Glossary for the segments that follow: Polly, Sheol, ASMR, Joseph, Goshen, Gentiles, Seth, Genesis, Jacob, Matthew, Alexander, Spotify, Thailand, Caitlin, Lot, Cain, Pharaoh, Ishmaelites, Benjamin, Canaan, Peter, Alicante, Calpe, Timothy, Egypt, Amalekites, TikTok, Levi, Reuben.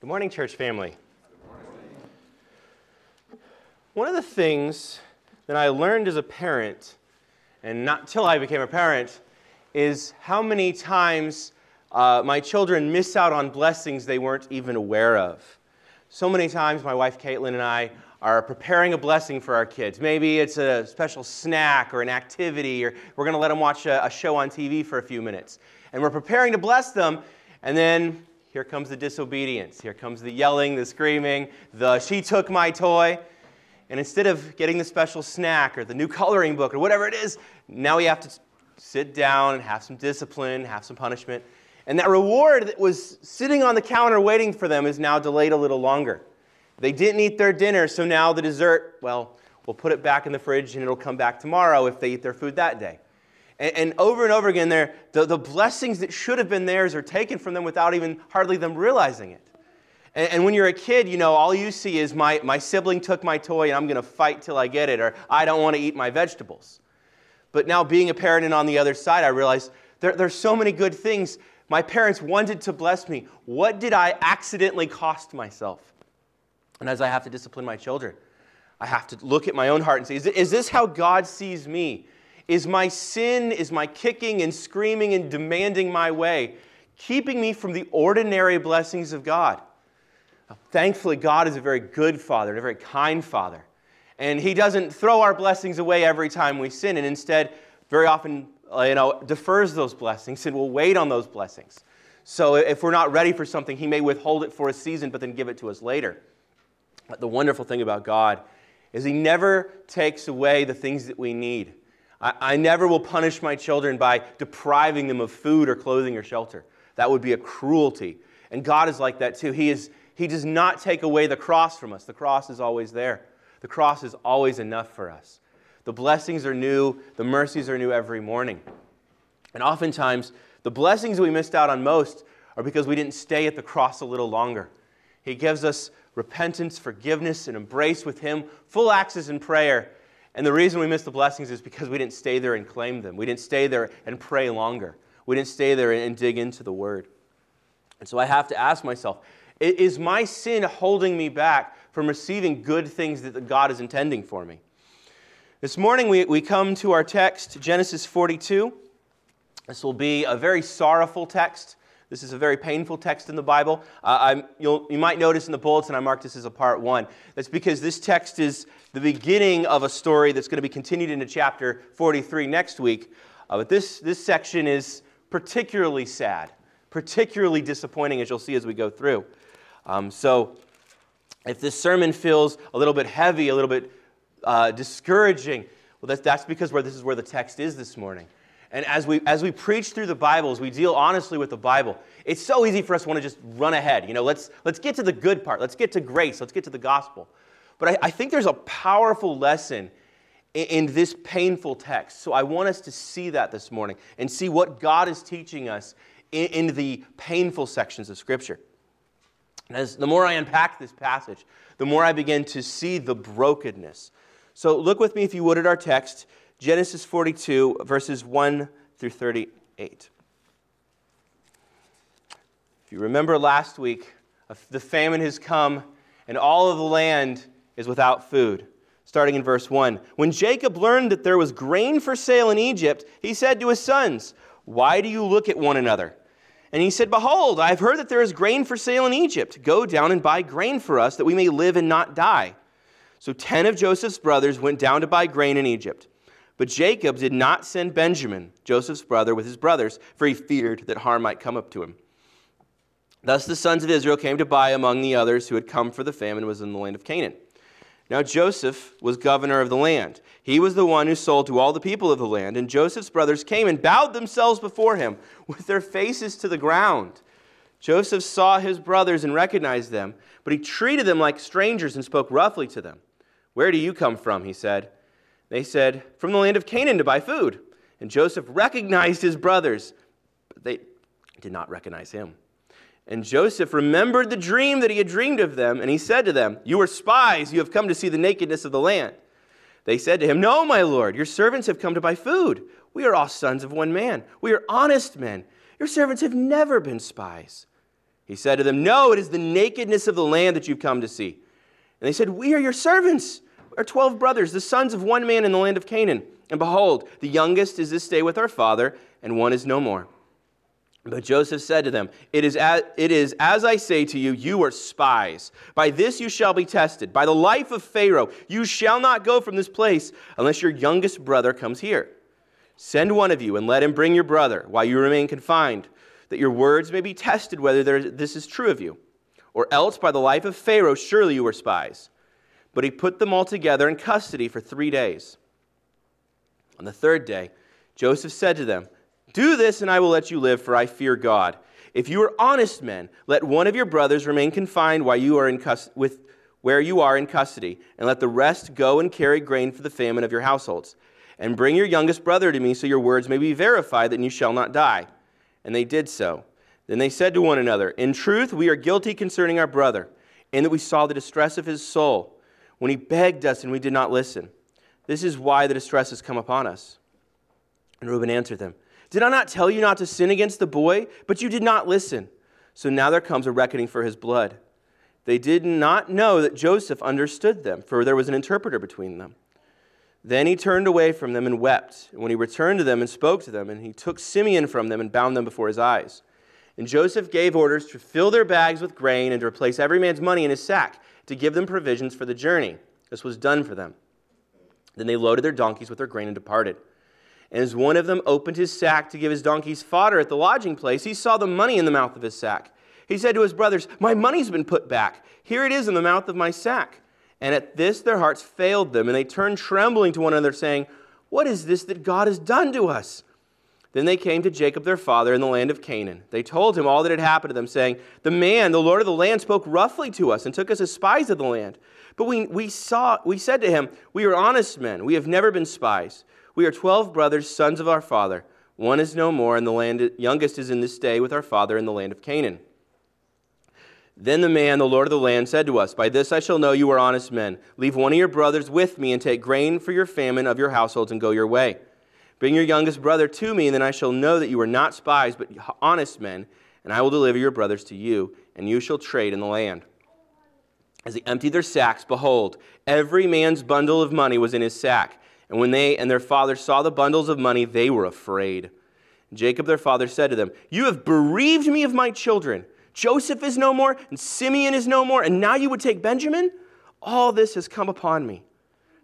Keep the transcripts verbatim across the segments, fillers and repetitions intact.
Good morning, church family. Good morning. One of the things that I learned as a parent, and not till I became a parent, is how many times uh, my children miss out on blessings they weren't even aware of. So many times my wife Caitlin and I are preparing a blessing for our kids. Maybe it's a special snack or an activity, or we're going to let them watch a, a show on T V for a few minutes. And we're preparing to bless them, and then here comes the disobedience. Here comes the yelling, the screaming, the she took my toy. And instead of getting the special snack or the new coloring book or whatever it is, now we have to sit down and have some discipline, have some punishment. And that reward that was sitting on the counter waiting for them is now delayed a little longer. They didn't eat their dinner, so now the dessert, well, we'll put it back in the fridge and it'll come back tomorrow if they eat their food that day. And over and over again, there the, the blessings that should have been theirs are taken from them without even hardly them realizing it. And, and when you're a kid, you know, all you see is my, my sibling took my toy and I'm going to fight till I get it, or I don't want to eat my vegetables. But now being a parent and on the other side, I realized there, there's so many good things. My parents wanted to bless me. What did I accidentally cost myself? And as I have to discipline my children, I have to look at my own heart and say, is, is this how God sees me? Is my sin, is my kicking and screaming and demanding my way, keeping me from the ordinary blessings of God? Thankfully, God is a very good Father, and a very kind Father. And He doesn't throw our blessings away every time we sin, and instead, very often, you know, defers those blessings and will wait on those blessings. So if we're not ready for something, He may withhold it for a season, but then give it to us later. But the wonderful thing about God is He never takes away the things that we need. I never will punish my children by depriving them of food or clothing or shelter. That would be a cruelty. And God is like that too. He is He does not take away the cross from us. The cross is always there. The cross is always enough for us. The blessings are new. The mercies are new every morning. And oftentimes, the blessings we missed out on most are because we didn't stay at the cross a little longer. He gives us repentance, forgiveness, and embrace with Him, full access in prayer. And the reason we miss the blessings is because we didn't stay there and claim them. We didn't stay there and pray longer. We didn't stay there and dig into the Word. And so I have to ask myself, is my sin holding me back from receiving good things that God is intending for me? This morning we, we come to our text, Genesis forty-two. This will be a very sorrowful text. This is a very painful text in the Bible. Uh, I'm, you'll, you might notice in the bulletin I marked this as a part one. That's because this text is the beginning of a story that's going to be continued into chapter forty-three next week. Uh, but this, this section is particularly sad, particularly disappointing, as you'll see as we go through. Um, so if this sermon feels a little bit heavy, a little bit uh, discouraging, well, that's, that's because where this is where the text is this morning. And as we as we preach through the Bible, as we deal honestly with the Bible, it's so easy for us to want to just run ahead. You know, let's let's get to the good part. Let's get to grace. Let's get to the gospel. But I, I think there's a powerful lesson in, in this painful text. So I want us to see that this morning and see what God is teaching us in, in the painful sections of Scripture. And as the more I unpack this passage, the more I begin to see the brokenness. So look with me, if you would, at our text. Genesis forty-two, verses one through thirty-eight. If you remember last week, the famine has come, and all of the land is without food. Starting in verse one. When Jacob learned that there was grain for sale in Egypt, he said to his sons, "Why do you look at one another?" And he said, "Behold, I have heard that there is grain for sale in Egypt. Go down and buy grain for us, that we may live and not die." So ten of Joseph's brothers went down to buy grain in Egypt. But Jacob did not send Benjamin, Joseph's brother, with his brothers, for he feared that harm might come up to him. Thus the sons of Israel came to buy among the others who had come, for the famine was in the land of Canaan. Now Joseph was governor of the land. He was the one who sold to all the people of the land, and Joseph's brothers came and bowed themselves before him with their faces to the ground. Joseph saw his brothers and recognized them, but he treated them like strangers and spoke roughly to them. "Where do you come from?" he said. They said, "From the land of Canaan to buy food." And Joseph recognized his brothers, but they did not recognize him. And Joseph remembered the dream that he had dreamed of them, and he said to them, "You are spies. You have come to see the nakedness of the land." They said to him, "No, my lord, your servants have come to buy food. We are all sons of one man. We are honest men. Your servants have never been spies." He said to them, "No, it is the nakedness of the land that you've come to see." And they said, "We are your servants. We are twelve brothers, the sons of one man in the land of Canaan. And behold, the youngest is this day with our father, and one is no more." But Joseph said to them, it is, as, it is as I say to you, you are spies. By this you shall be tested. By the life of Pharaoh, you shall not go from this place unless your youngest brother comes here. Send one of you and let him bring your brother while you remain confined, that your words may be tested whether there, this is true of you. Or else by the life of Pharaoh, surely you are spies. But he put them all together in custody for three days. On the third day, Joseph said to them, "Do this, and I will let you live, for I fear God. If you are honest men, let one of your brothers remain confined while you are in cust- with where you are in custody, and let the rest go and carry grain for the famine of your households. And bring your youngest brother to me, so your words may be verified that you shall not die." And they did so. Then they said to one another, "In truth, we are guilty concerning our brother, in that we saw the distress of his soul, when he begged us and we did not listen. This is why the distress has come upon us." And Reuben answered them, "Did I not tell you not to sin against the boy? But you did not listen. So now there comes a reckoning for his blood." They did not know that Joseph understood them, for there was an interpreter between them. Then he turned away from them and wept. And when he returned to them and spoke to them, and he took Simeon from them and bound them before his eyes. And Joseph gave orders to fill their bags with grain and to replace every man's money in his sack, to give them provisions for the journey. This was done for them. Then they loaded their donkeys with their grain and departed. And as one of them opened his sack to give his donkeys fodder at the lodging place, he saw the money in the mouth of his sack. He said to his brothers, "My money's been put back. Here it is in the mouth of my sack." And at this their hearts failed them, and they turned trembling to one another, saying, "What is this that God has done to us?" Then they came to Jacob their father in the land of Canaan. They told him all that had happened to them, saying, "The man, the Lord of the land, spoke roughly to us and took us as spies of the land. But we, we, saw, we said to him, 'We are honest men. We have never been spies. We are twelve brothers, sons of our father. One is no more, and the land, youngest is in this day with our father in the land of Canaan.' Then the man, the Lord of the land, said to us, 'By this I shall know you are honest men. Leave one of your brothers with me, and take grain for your famine of your households, and go your way. Bring your youngest brother to me, and then I shall know that you are not spies, but honest men, and I will deliver your brothers to you, and you shall trade in the land.' As they emptied their sacks, behold, every man's bundle of money was in his sack. And when they and their father saw the bundles of money, they were afraid. Jacob their father said to them, 'You have bereaved me of my children. Joseph is no more, and Simeon is no more, and now you would take Benjamin? All this has come upon me.'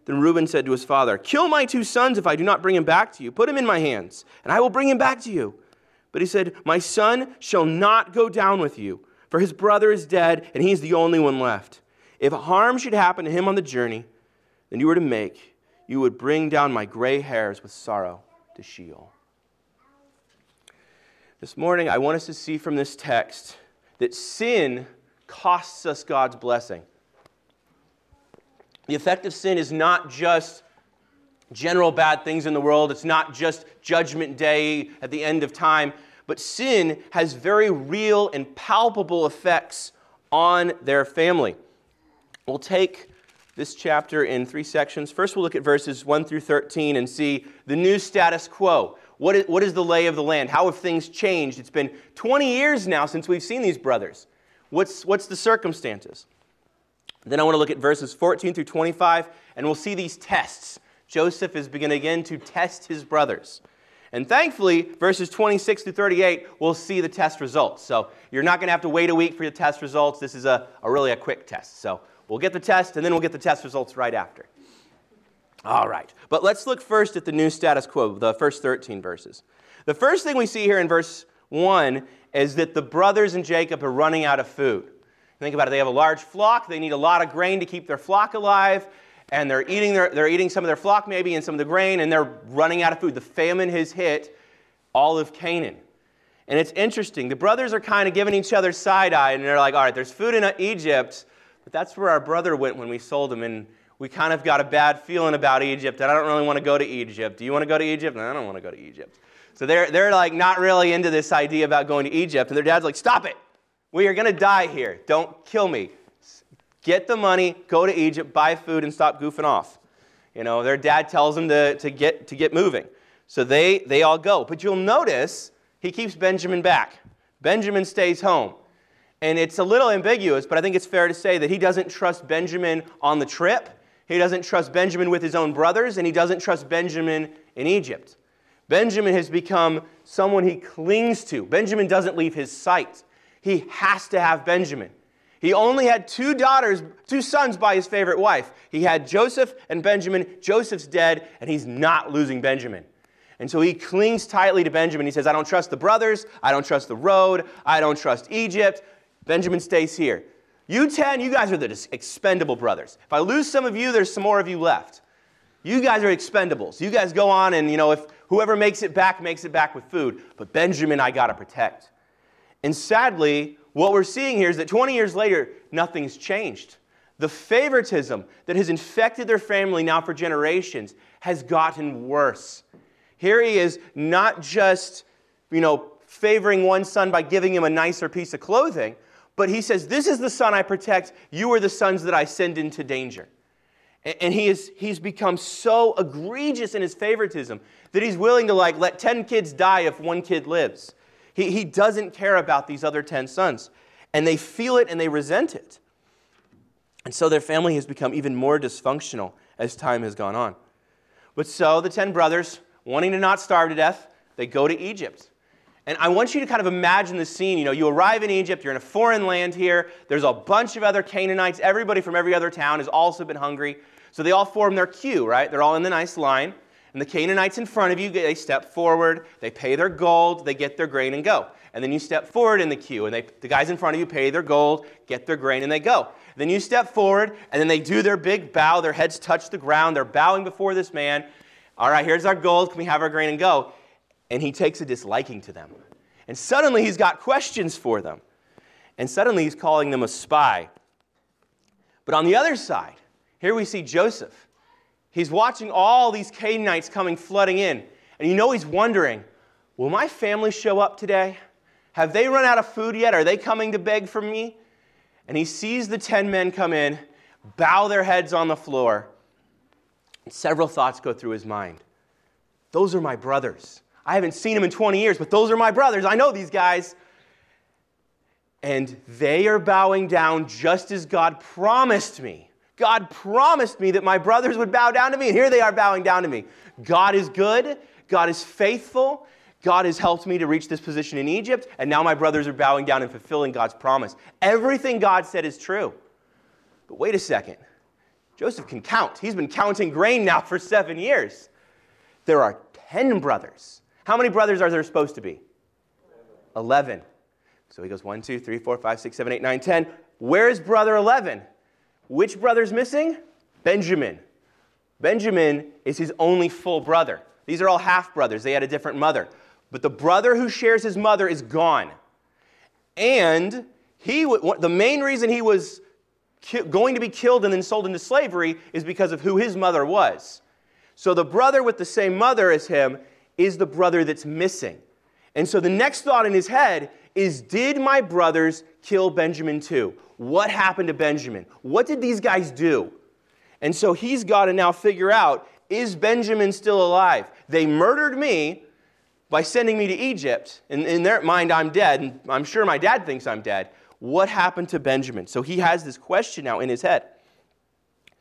Then Reuben said to his father, 'Kill my two sons if I do not bring him back to you. Put him in my hands, and I will bring him back to you.' But he said, 'My son shall not go down with you, for his brother is dead, and he is the only one left. If harm should happen to him on the journey, then you were to make... you would bring down my gray hairs with sorrow to Sheol.'" This morning, I want us to see from this text that sin costs us God's blessing. The effect of sin is not just general bad things in the world. It's not just judgment day at the end of time. But sin has very real and palpable effects on their family. We'll take this chapter in three sections. First, we'll look at verses one through thirteen and see the new status quo. What is, what is the lay of the land? How have things changed? It's been twenty years now since we've seen these brothers. What's, what's the circumstances? Then I want to look at verses fourteen through twenty-five, and we'll see these tests. Joseph is beginning again to test his brothers. And thankfully, verses twenty-six through thirty-eight, we'll see the test results. So you're not going to have to wait a week for your test results. This is a, a really a quick test. So we'll get the test, and then we'll get the test results right after. All right. But let's look first at the new status quo, the first thirteen verses. The first thing we see here in verse one is that the brothers and Jacob are running out of food. Think about it. They have a large flock. They need a lot of grain to keep their flock alive. And they're eating their, they're eating some of their flock maybe and some of the grain, and they're running out of food. The famine has hit all of Canaan. And it's interesting. The brothers are kind of giving each other side-eye, and they're like, all right, there's food in Egypt, but that's where our brother went when we sold him, and we kind of got a bad feeling about Egypt, and I don't really want to go to Egypt. Do you want to go to Egypt? No, I don't want to go to Egypt. So they're, they're like not really into this idea about going to Egypt, and their dad's like, stop it. We are going to die here. Don't kill me. Get the money, go to Egypt, buy food, and stop goofing off. You know, their dad tells them to, to, get, to get moving. So they, they all go. But you'll notice he keeps Benjamin back. Benjamin stays home. And it's a little ambiguous, but I think it's fair to say that he doesn't trust Benjamin on the trip. He doesn't trust Benjamin with his own brothers, and he doesn't trust Benjamin in Egypt. Benjamin has become someone he clings to. Benjamin doesn't leave his sight. He has to have Benjamin. He only had two daughters, two sons by his favorite wife. He had Joseph and Benjamin. Joseph's dead, and he's not losing Benjamin. And so he clings tightly to Benjamin. He says, I don't trust the brothers. I don't trust the road. I don't trust Egypt. Benjamin stays here. You ten, you guys are the expendable brothers. If I lose some of you, there's some more of you left. You guys are expendables. You guys go on, and you know, if whoever makes it back, makes it back with food. But Benjamin, I got to protect. And sadly, what we're seeing here is that twenty years later, nothing's changed. The favoritism that has infected their family now for generations has gotten worse. Here he is not just, you know, favoring one son by giving him a nicer piece of clothing, but he says, this is the son I protect. You are the sons that I send into danger. And he is, he's become so egregious in his favoritism that he's willing to like let ten kids die if one kid lives. He, he doesn't care about these other ten sons. And they feel it and they resent it. And so their family has become even more dysfunctional as time has gone on. But so the ten brothers, wanting to not starve to death, they go to Egypt. And I want you to kind of imagine the scene. You know, you arrive in Egypt, you're in a foreign land here. There's a bunch of other Canaanites. Everybody from every other town has also been hungry. So they all form their queue, right? They're all in the nice line. And the Canaanites in front of you, they step forward, they pay their gold, they get their grain and go. And then you step forward in the queue, and they, the guys in front of you pay their gold, get their grain, and they go. Then you step forward, and then they do their big bow. Their heads touch the ground. They're bowing before this man. All right, here's our gold. Can we have our grain and go? And he takes a disliking to them. And suddenly he's got questions for them. And suddenly he's calling them a spy. But on the other side, here we see Joseph. He's watching all these Canaanites coming flooding in. And you know he's wondering, will my family show up today? Have they run out of food yet? Are they coming to beg from me? And he sees the ten men come in, bow their heads on the floor. And several thoughts go through his mind. Those are my brothers. I haven't seen them in twenty years, but those are my brothers. I know these guys. And they are bowing down just as God promised me. God promised me that my brothers would bow down to me, and here they are bowing down to me. God is good. God is faithful. God has helped me to reach this position in Egypt, and now my brothers are bowing down and fulfilling God's promise. Everything God said is true. But wait a second. Joseph can count. He's been counting grain now for seven years. There are ten brothers. How many brothers are there supposed to be? Eleven. So he goes one, two, three, four, five, six, seven, eight, nine, ten. Where is brother eleven? Which brother's missing? Benjamin. Benjamin is his only full brother. These are all half-brothers. They had a different mother. But the brother who shares his mother is gone. And he, the main reason he was going to be killed and then sold into slavery is because of who his mother was. So the brother with the same mother as him is the brother that's missing. And so the next thought in his head is, did my brothers kill Benjamin too? What happened to Benjamin? What did these guys do? And so he's got to now figure out, is Benjamin still alive? They murdered me by sending me to Egypt. And in their mind, I'm dead. And I'm sure my dad thinks I'm dead. What happened to Benjamin? So he has this question now in his head.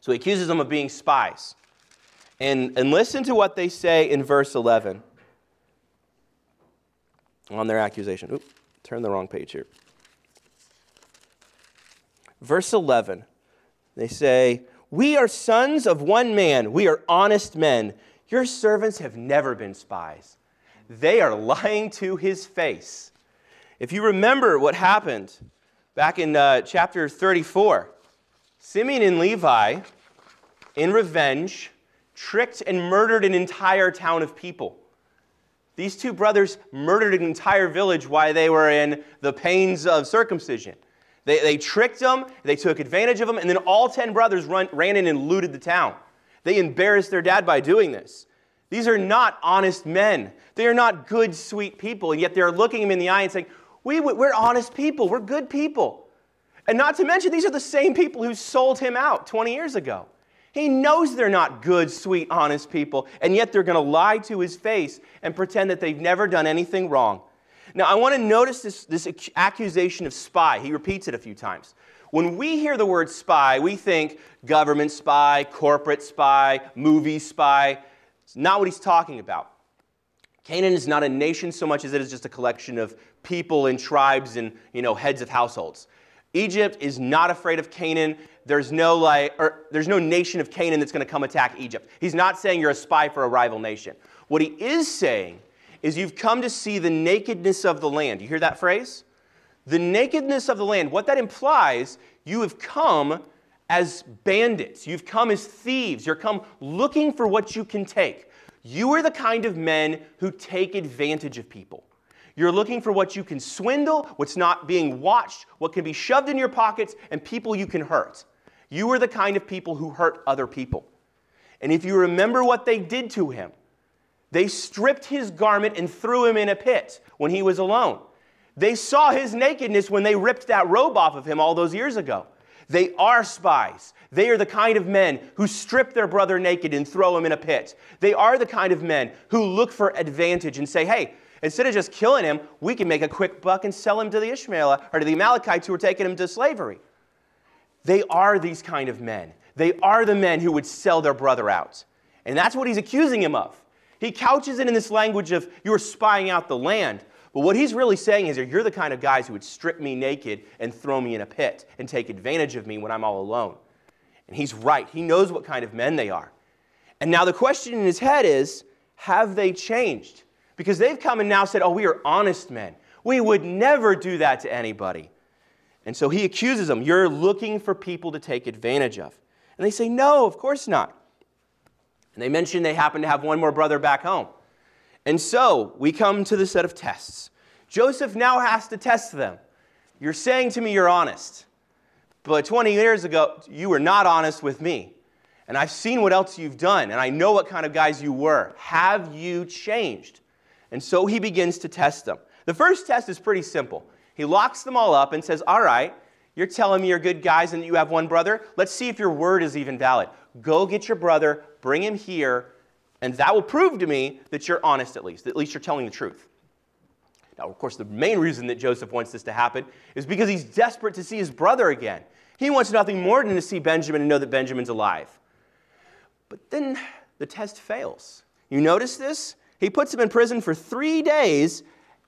So he accuses them of being spies. And, and listen to what they say in verse eleven on their accusation. Oop, turn the wrong page here. Verse eleven, they say, we are sons of one man. We are honest men. Your servants have never been spies. They are lying to his face. If you remember what happened back in uh, chapter thirty-four, Simeon and Levi, in revenge, tricked and murdered an entire town of people. These two brothers murdered an entire village while they were in the pains of circumcision. They, they tricked them, they took advantage of them, and then all ten brothers run, ran in and looted the town. They embarrassed their dad by doing this. These are not honest men. They are not good, sweet people, and yet they're looking him in the eye and saying, we, we're honest people, we're good people. And not to mention, these are the same people who sold him out twenty years ago. He knows they're not good, sweet, honest people, and yet they're going to lie to his face and pretend that they've never done anything wrong. Now, I want to notice this, this accusation of spy. He repeats it a few times. When we hear the word spy, we think government spy, corporate spy, movie spy. It's not what he's talking about. Canaan is not a nation so much as it is just a collection of people and tribes and, you know, heads of households. Egypt is not afraid of Canaan. There's no like, or there's no nation of Canaan that's going to come attack Egypt. He's not saying you're a spy for a rival nation. What he is saying is you've come to see the nakedness of the land. You hear that phrase? The nakedness of the land. What that implies, you have come as bandits. You've come as thieves. You've come looking for what you can take. You are the kind of men who take advantage of people. You're looking for what you can swindle, what's not being watched, what can be shoved in your pockets, and people you can hurt. You are the kind of people who hurt other people. And if you remember what they did to him, they stripped his garment and threw him in a pit when he was alone. They saw his nakedness when they ripped that robe off of him all those years ago. They are spies. They are the kind of men who strip their brother naked and throw him in a pit. They are the kind of men who look for advantage and say, hey, instead of just killing him, we can make a quick buck and sell him to the Ishmaelites or to the Amalekites who are taking him to slavery. They are these kind of men. They are the men who would sell their brother out. And that's what he's accusing him of. He couches it in this language of you're spying out the land. But what he's really saying is you're the kind of guys who would strip me naked and throw me in a pit and take advantage of me when I'm all alone. And he's right. He knows what kind of men they are. And now the question in his head is, have they changed? Because they've come and now said, oh, we are honest men. We would never do that to anybody. And so he accuses them, you're looking for people to take advantage of. And they say, no, of course not. And they mention they happen to have one more brother back home. And so we come to the set of tests. Joseph now has to test them. You're saying to me you're honest, but twenty years ago, you were not honest with me. And I've seen what else you've done, and I know what kind of guys you were. Have you changed? And so he begins to test them. The first test is pretty simple. He locks them all up and says, all right, you're telling me you're good guys and that you have one brother. Let's see if your word is even valid. Go get your brother, bring him here, and that will prove to me that you're honest at least. At least you're telling the truth. Now, of course, the main reason that Joseph wants this to happen is because he's desperate to see his brother again. He wants nothing more than to see Benjamin and know that Benjamin's alive. But then the test fails. You notice this? He puts him in prison for three days,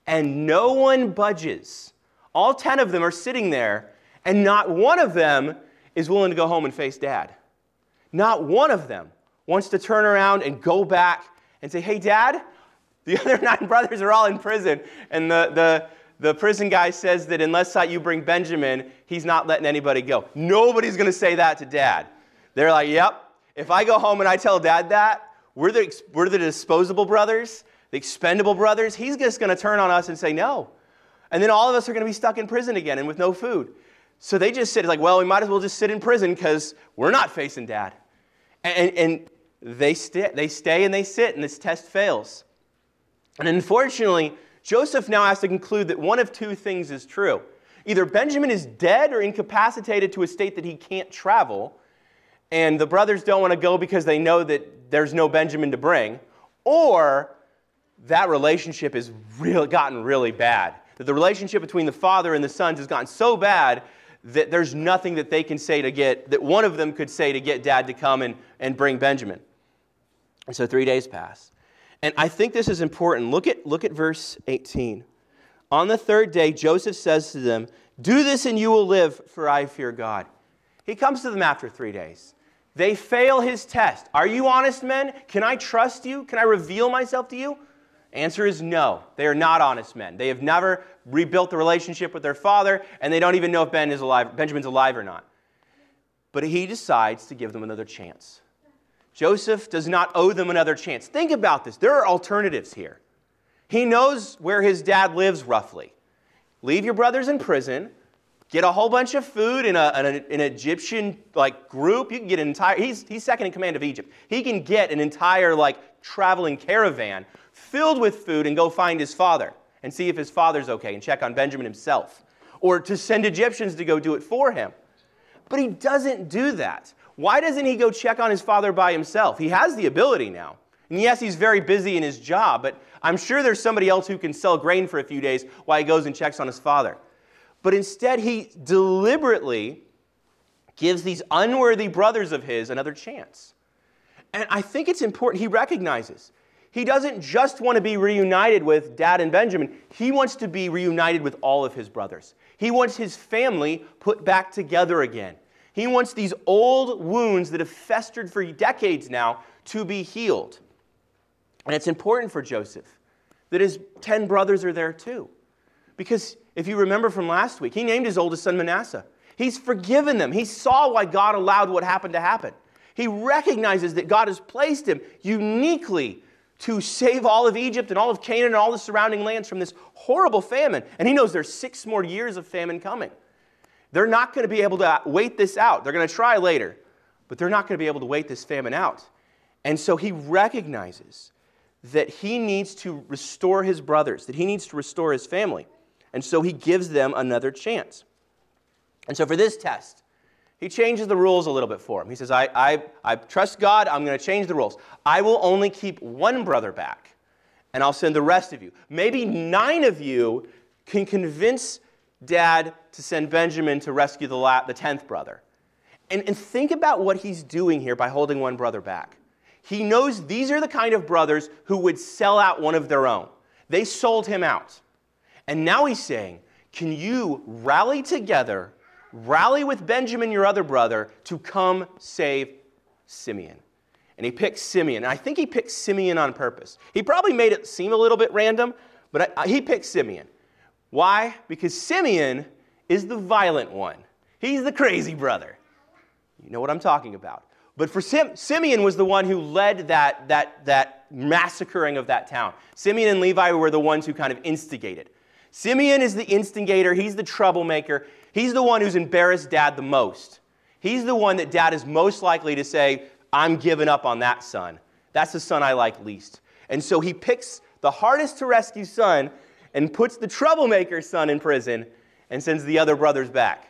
and no one budges. All ten of them are sitting there, and not one of them is willing to go home and face dad. Not one of them wants to turn around and go back and say, hey, dad, the other nine brothers are all in prison. And the, the, the prison guy says that unless you bring Benjamin, he's not letting anybody go. Nobody's going to say that to dad. They're like, yep, if I go home and I tell dad that, We're the, we're the disposable brothers, the expendable brothers. He's just going to turn on us and say no. And then all of us are going to be stuck in prison again and with no food. So they just sit like, well, we might as well just sit in prison because we're not facing dad. And, and they, st- they stay and they sit, and this test fails. And unfortunately, Joseph now has to conclude that one of two things is true. Either Benjamin is dead or incapacitated to a state that he can't travel, and the brothers don't want to go because they know that there's no Benjamin to bring, or that relationship has really gotten really bad. That the relationship between the father and the sons has gotten so bad that there's nothing that they can say to get, that one of them could say to get dad to come and, and bring Benjamin. And so three days pass. And I think this is important. Look at, look at verse eighteen. On the third day, Joseph says to them, do this and you will live, for I fear God. He comes to them after three days. They fail his test. Are you honest men? Can I trust you? Can I reveal myself to you? Answer is no. They are not honest men. They have never rebuilt the relationship with their father, and they don't even know if Ben is alive, Benjamin's alive or not. But he decides to give them another chance. Joseph does not owe them another chance. Think about this. There are alternatives here. He knows where his dad lives roughly. Leave your brothers in prison. Get a whole bunch of food in a, in a, an Egyptian like group. You can get an entire, he's, he's second in command of Egypt. He can get an entire like traveling caravan filled with food and go find his father and see if his father's okay and check on Benjamin himself, or to send Egyptians to go do it for him. But he doesn't do that. Why doesn't he go check on his father by himself? He has the ability now. And yes, he's very busy in his job, but I'm sure there's somebody else who can sell grain for a few days while he goes and checks on his father. But instead, he deliberately gives these unworthy brothers of his another chance. And I think it's important he recognizes he doesn't just want to be reunited with Dad and Benjamin. He wants to be reunited with all of his brothers. He wants his family put back together again. He wants these old wounds that have festered for decades now to be healed. And it's important for Joseph that his ten brothers are there too. Because if you remember from last week, he named his oldest son Manasseh. He's forgiven them. He saw why God allowed what happened to happen. He recognizes that God has placed him uniquely to save all of Egypt and all of Canaan and all the surrounding lands from this horrible famine. And he knows there's six more years of famine coming. They're not going to be able to wait this out. They're going to try later, but they're not going to be able to wait this famine out. And so he recognizes that he needs to restore his brothers, that he needs to restore his family. And so he gives them another chance. And so for this test, he changes the rules a little bit for him. He says, I I, I trust God. I'm going to change the rules. I will only keep one brother back, and I'll send the rest of you. Maybe nine of you can convince Dad to send Benjamin to rescue the la- the tenth brother. And, and think about what he's doing here by holding one brother back. He knows these are the kind of brothers who would sell out one of their own. They sold him out. And now he's saying, can you rally together, rally with Benjamin, your other brother, to come save Simeon? And he picks Simeon. And I think he picked Simeon on purpose. He probably made it seem a little bit random, but I, I, he picked Simeon. Why? Because Simeon is the violent one. He's the crazy brother. You know what I'm talking about. But for Sim, Simeon was the one who led that, that, that massacring of that town. Simeon and Levi were the ones who kind of instigated. Simeon is the instigator. He's the troublemaker. He's the one who's embarrassed Dad the most. He's the one that Dad is most likely to say, I'm giving up on that son. That's the son I like least. And so he picks the hardest to rescue son and puts the troublemaker son in prison and sends the other brothers back.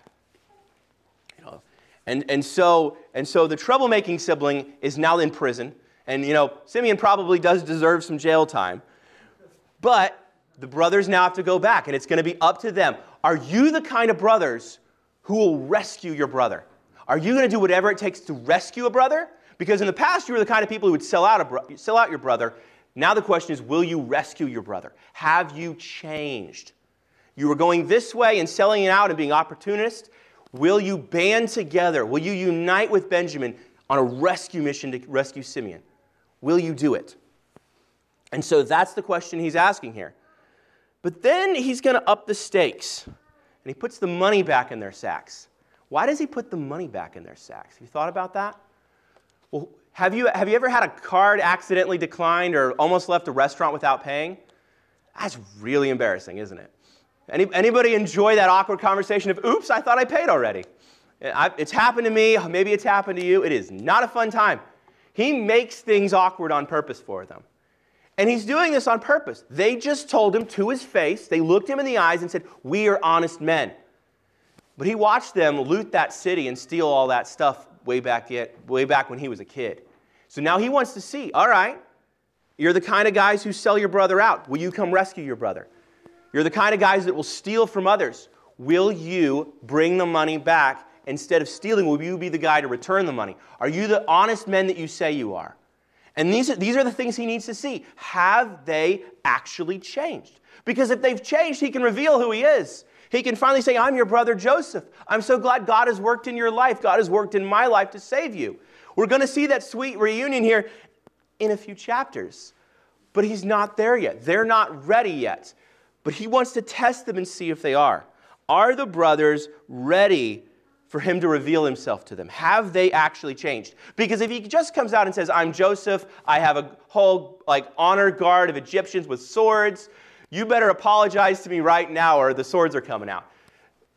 You know, and, and, so, and so the troublemaking sibling is now in prison. And, you know, Simeon probably does deserve some jail time. But the brothers now have to go back, and it's going to be up to them. Are you the kind of brothers who will rescue your brother? Are you going to do whatever it takes to rescue a brother? Because in the past, you were the kind of people who would sell out, a bro- sell out your brother. Now the question is, will you rescue your brother? Have you changed? You were going this way and selling it out and being opportunist. Will you band together? Will you unite with Benjamin on a rescue mission to rescue Simeon? Will you do it? And so that's the question he's asking here. But then he's going to up the stakes, and he puts the money back in their sacks. Why does he put the money back in their sacks? Have you thought about that? Well, have you, have you ever had a card accidentally declined or almost left a restaurant without paying? That's really embarrassing, isn't it? Any, anybody enjoy that awkward conversation of, oops, I thought I paid already? I, it's happened to me. Maybe it's happened to you. It is not a fun time. He makes things awkward on purpose for them. And he's doing this on purpose. They just told him to his face. They looked him in the eyes and said, we are honest men. But he watched them loot that city and steal all that stuff way back yet, way back when he was a kid. So now he wants to see, all right, you're the kind of guys who sell your brother out. Will you come rescue your brother? You're the kind of guys that will steal from others. Will you bring the money back? Instead of stealing, will you be the guy to return the money? Are you the honest men that you say you are? And these are, these are the things he needs to see. Have they actually changed? Because if they've changed, he can reveal who he is. He can finally say, I'm your brother Joseph. I'm so glad God has worked in your life. God has worked in my life to save you. We're going to see that sweet reunion here in a few chapters. But he's not there yet. They're not ready yet. But he wants to test them and see if they are. Are the brothers ready for him to reveal himself to them? Have they actually changed? Because if he just comes out and says, I'm Joseph, I have a whole like honor guard of Egyptians with swords, you better apologize to me right now or the swords are coming out.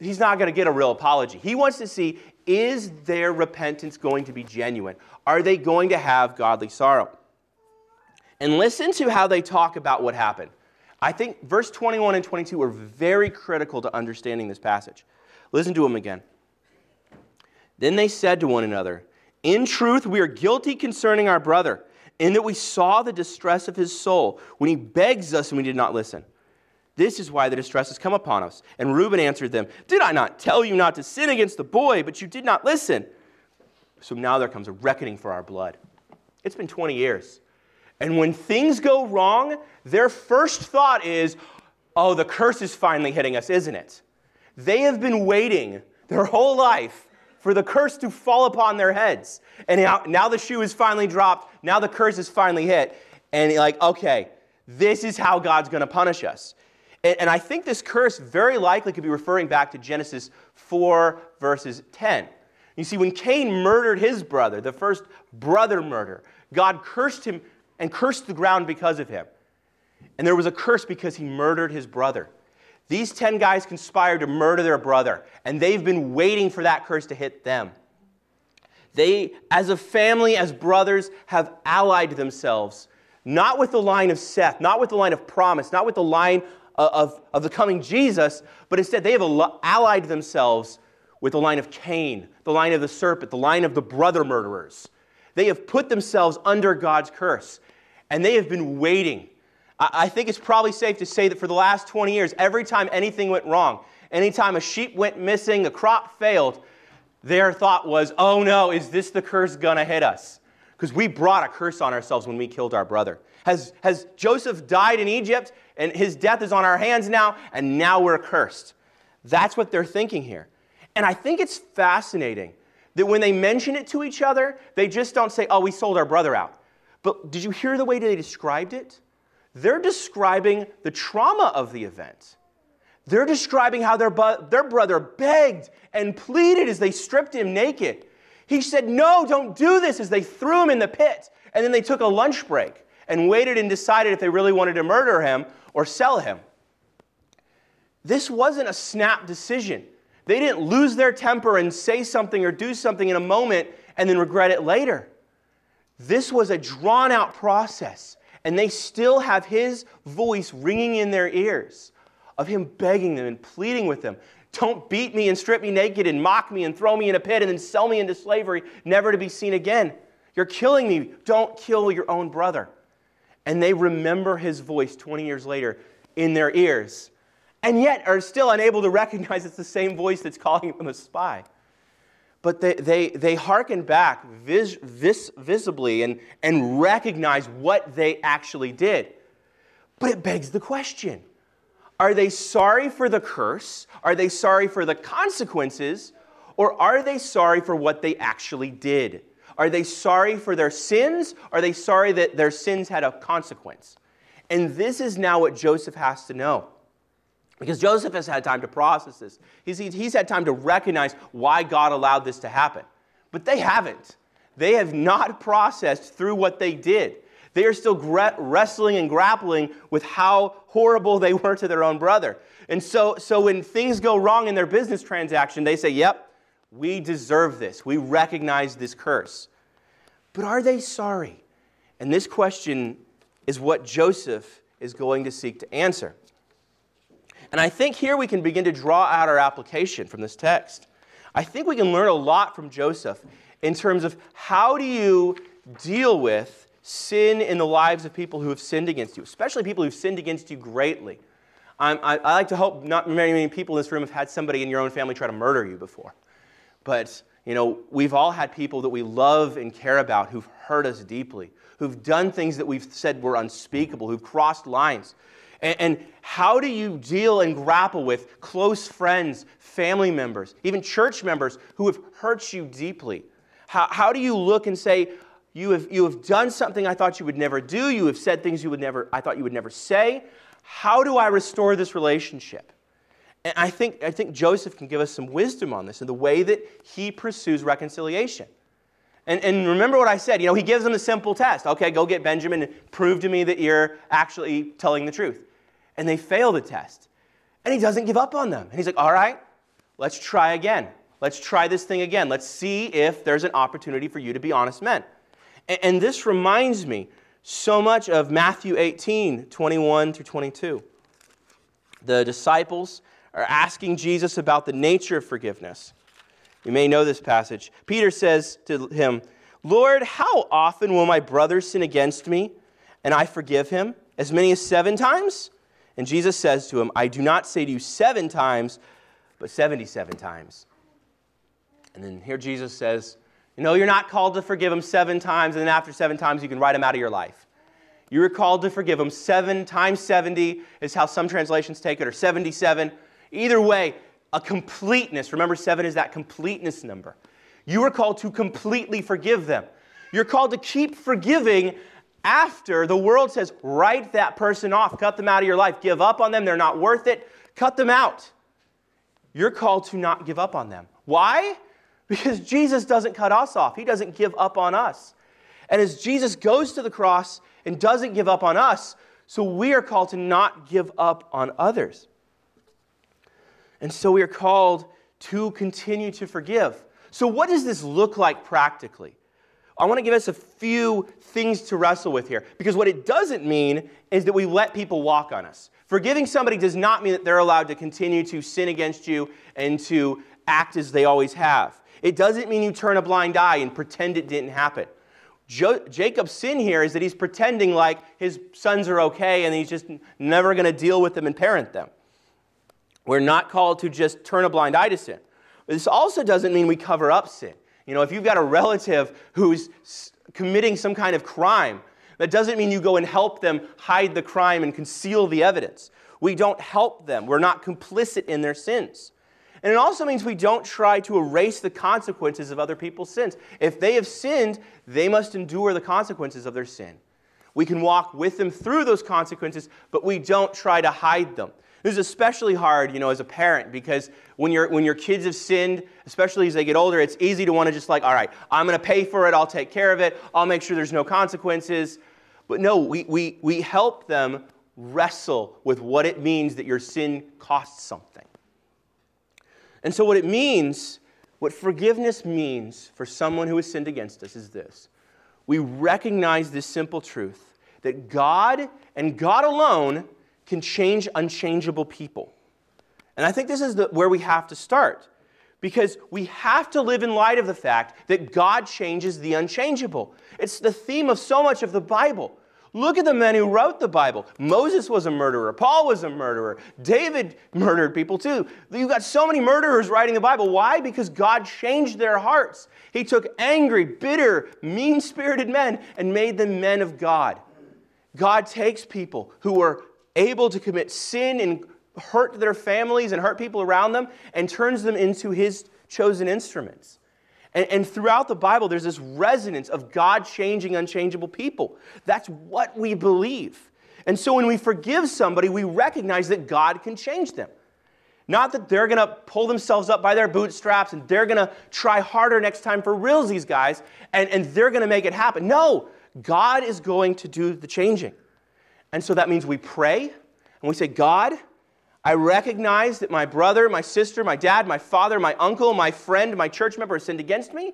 He's not going to get a real apology. He wants to see, is their repentance going to be genuine? Are they going to have godly sorrow? And listen to how they talk about what happened. I think verse twenty-one and twenty-two are very critical to understanding this passage. Listen to them again. Then they said to one another, in truth, we are guilty concerning our brother, in that we saw the distress of his soul when he begs us and we did not listen. This is why the distress has come upon us. And Reuben answered them, did I not tell you not to sin against the boy, but you did not listen? So now there comes a reckoning for our blood. It's been twenty years. And when things go wrong, their first thought is, oh, the curse is finally hitting us, isn't it? They have been waiting their whole life for the curse to fall upon their heads. And now, now the shoe is finally dropped. Now the curse is finally hit. And like, okay, this is how God's going to punish us. And, and I think this curse very likely could be referring back to Genesis four, verses ten. You see, when Cain murdered his brother, the first brother murder, God cursed him and cursed the ground because of him. And there was a curse because he murdered his brother. These ten guys conspired to murder their brother, and they've been waiting for that curse to hit them. They, as a family, as brothers, have allied themselves, not with the line of Seth, not with the line of promise, not with the line of, of, of the coming Jesus, but instead they have allied themselves with the line of Cain, the line of the serpent, the line of the brother murderers. They have put themselves under God's curse, and they have been waiting. I think it's probably safe to say that for the last twenty years, every time anything went wrong, anytime a sheep went missing, a crop failed, their thought was, oh no, is this the curse going to hit us? Because we brought a curse on ourselves when we killed our brother. Has, has Joseph died in Egypt, and his death is on our hands now, and now we're cursed? That's what they're thinking here. And I think it's fascinating that when they mention it to each other, they just don't say, oh, we sold our brother out. But did you hear the way they described it? They're describing the trauma of the event. They're describing how their, bu- their brother begged and pleaded as they stripped him naked. He said, no, don't do this, as they threw him in the pit. And then they took a lunch break and waited and decided if they really wanted to murder him or sell him. This wasn't a snap decision. They didn't lose their temper and say something or do something in a moment and then regret it later. This was a drawn-out process. And they still have his voice ringing in their ears, of him begging them and pleading with them. Don't beat me and strip me naked and mock me and throw me in a pit and then sell me into slavery, never to be seen again. You're killing me. Don't kill your own brother. And they remember his voice twenty years later in their ears, and yet are still unable to recognize it's the same voice that's calling them a spy. But they they they hearken back vis, vis, visibly and, and recognize what they actually did. But it begs the question, are they sorry for the curse? Are they sorry for the consequences? Or are they sorry for what they actually did? Are they sorry for their sins? Are they sorry that their sins had a consequence? And this is now what Joseph has to know. Because Joseph has had time to process this. He's, he's had time to recognize why God allowed this to happen. But they haven't. They have not processed through what they did. They are still gra- wrestling and grappling with how horrible they were to their own brother. And so, so when things go wrong in their business transaction, they say, yep, we deserve this. We recognize this curse. But are they sorry? And this question is what Joseph is going to seek to answer. And I think here we can begin to draw out our application from this text. I think we can learn a lot from Joseph in terms of how do you deal with sin in the lives of people who have sinned against you, especially people who've sinned against you greatly. I'm, I, I like to hope not many, many people in this room have had somebody in your own family try to murder you before. But, you know, we've all had people that we love and care about who've hurt us deeply, who've done things that we've said were unspeakable, who've crossed lines. And how do you deal and grapple with close friends, family members, even church members who have hurt you deeply? How, how do you look and say, you have, you have done something I thought you would never do. You have said things you would never, I thought you would never say. How do I restore this relationship? And I think, I think Joseph can give us some wisdom on this in the way that he pursues reconciliation. And, and remember what I said, you know, he gives them the simple test. Okay, go get Benjamin and prove to me that you're actually telling the truth. And they fail the test. And he doesn't give up on them. And he's like, all right, let's try again. Let's try this thing again. Let's see if there's an opportunity for you to be honest men. And, and this reminds me so much of Matthew eighteen, twenty-one through twenty-two. The disciples are asking Jesus about the nature of forgiveness. You may know this passage. Peter says to him, Lord, how often will my brother sin against me and I forgive him? As many as seven times? And Jesus says to him, I do not say to you seven times, but seventy-seven times. And then here Jesus says, you know, you're not called to forgive him seven times, and then after seven times you can write him out of your life. You are called to forgive him seven times seventy is how some translations take it, or seventy-seven. Either way, a completeness. Remember, seven is that completeness number. You are called to completely forgive them. You're called to keep forgiving after the world says, write that person off, cut them out of your life, give up on them, they're not worth it, cut them out. You're called to not give up on them. Why? Because Jesus doesn't cut us off. He doesn't give up on us. And as Jesus goes to the cross and doesn't give up on us, so we are called to not give up on others. And so we are called to continue to forgive. So what does this look like practically? I want to give us a few things to wrestle with here, because what it doesn't mean is that we let people walk on us. Forgiving somebody does not mean that they're allowed to continue to sin against you and to act as they always have. It doesn't mean you turn a blind eye and pretend it didn't happen. Jo- Jacob's sin here is that he's pretending like his sons are okay and he's just never going to deal with them and parent them. We're not called to just turn a blind eye to sin. This also doesn't mean we cover up sin. You know, if you've got a relative who's committing some kind of crime, that doesn't mean you go and help them hide the crime and conceal the evidence. We don't help them. We're not complicit in their sins. And it also means we don't try to erase the consequences of other people's sins. If they have sinned, they must endure the consequences of their sin. We can walk with them through those consequences, but we don't try to hide them. This is especially hard, you know, as a parent, because when your when your kids have sinned, especially as they get older, it's easy to want to just like, all right, I'm going to pay for it. I'll take care of it. I'll make sure there's no consequences. But no, we we we help them wrestle with what it means that your sin costs something. And so what it means, what forgiveness means for someone who has sinned against us is this. We recognize this simple truth that God and God alone can change unchangeable people. And I think this is the, where we have to start, because we have to live in light of the fact that God changes the unchangeable. It's the theme of so much of the Bible. Look at the men who wrote the Bible. Moses was a murderer. Paul was a murderer. David murdered people too. You've got so many murderers writing the Bible. Why? Because God changed their hearts. He took angry, bitter, mean-spirited men and made them men of God. God takes people who were able to commit sin and hurt their families and hurt people around them, and turns them into his chosen instruments. And, and throughout the Bible, there's this resonance of God changing unchangeable people. That's what we believe. And so when we forgive somebody, we recognize that God can change them. Not that they're going to pull themselves up by their bootstraps and they're going to try harder next time for reals, these guys, and, and they're going to make it happen. No, God is going to do the changing. And so that means we pray and we say, God, I recognize that my brother, my sister, my dad, my father, my uncle, my friend, my church member has sinned against me.